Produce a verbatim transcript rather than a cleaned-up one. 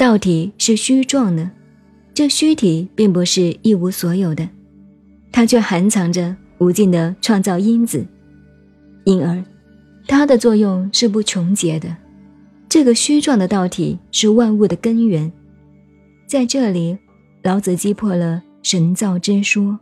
到底是虚状呢？这虚体并不是一无所有的，它却含藏着无尽的创造因子，因而它的作用是不穷竭的。这个虚状的道体是万物的根源。在这里，老子击破了神造之说。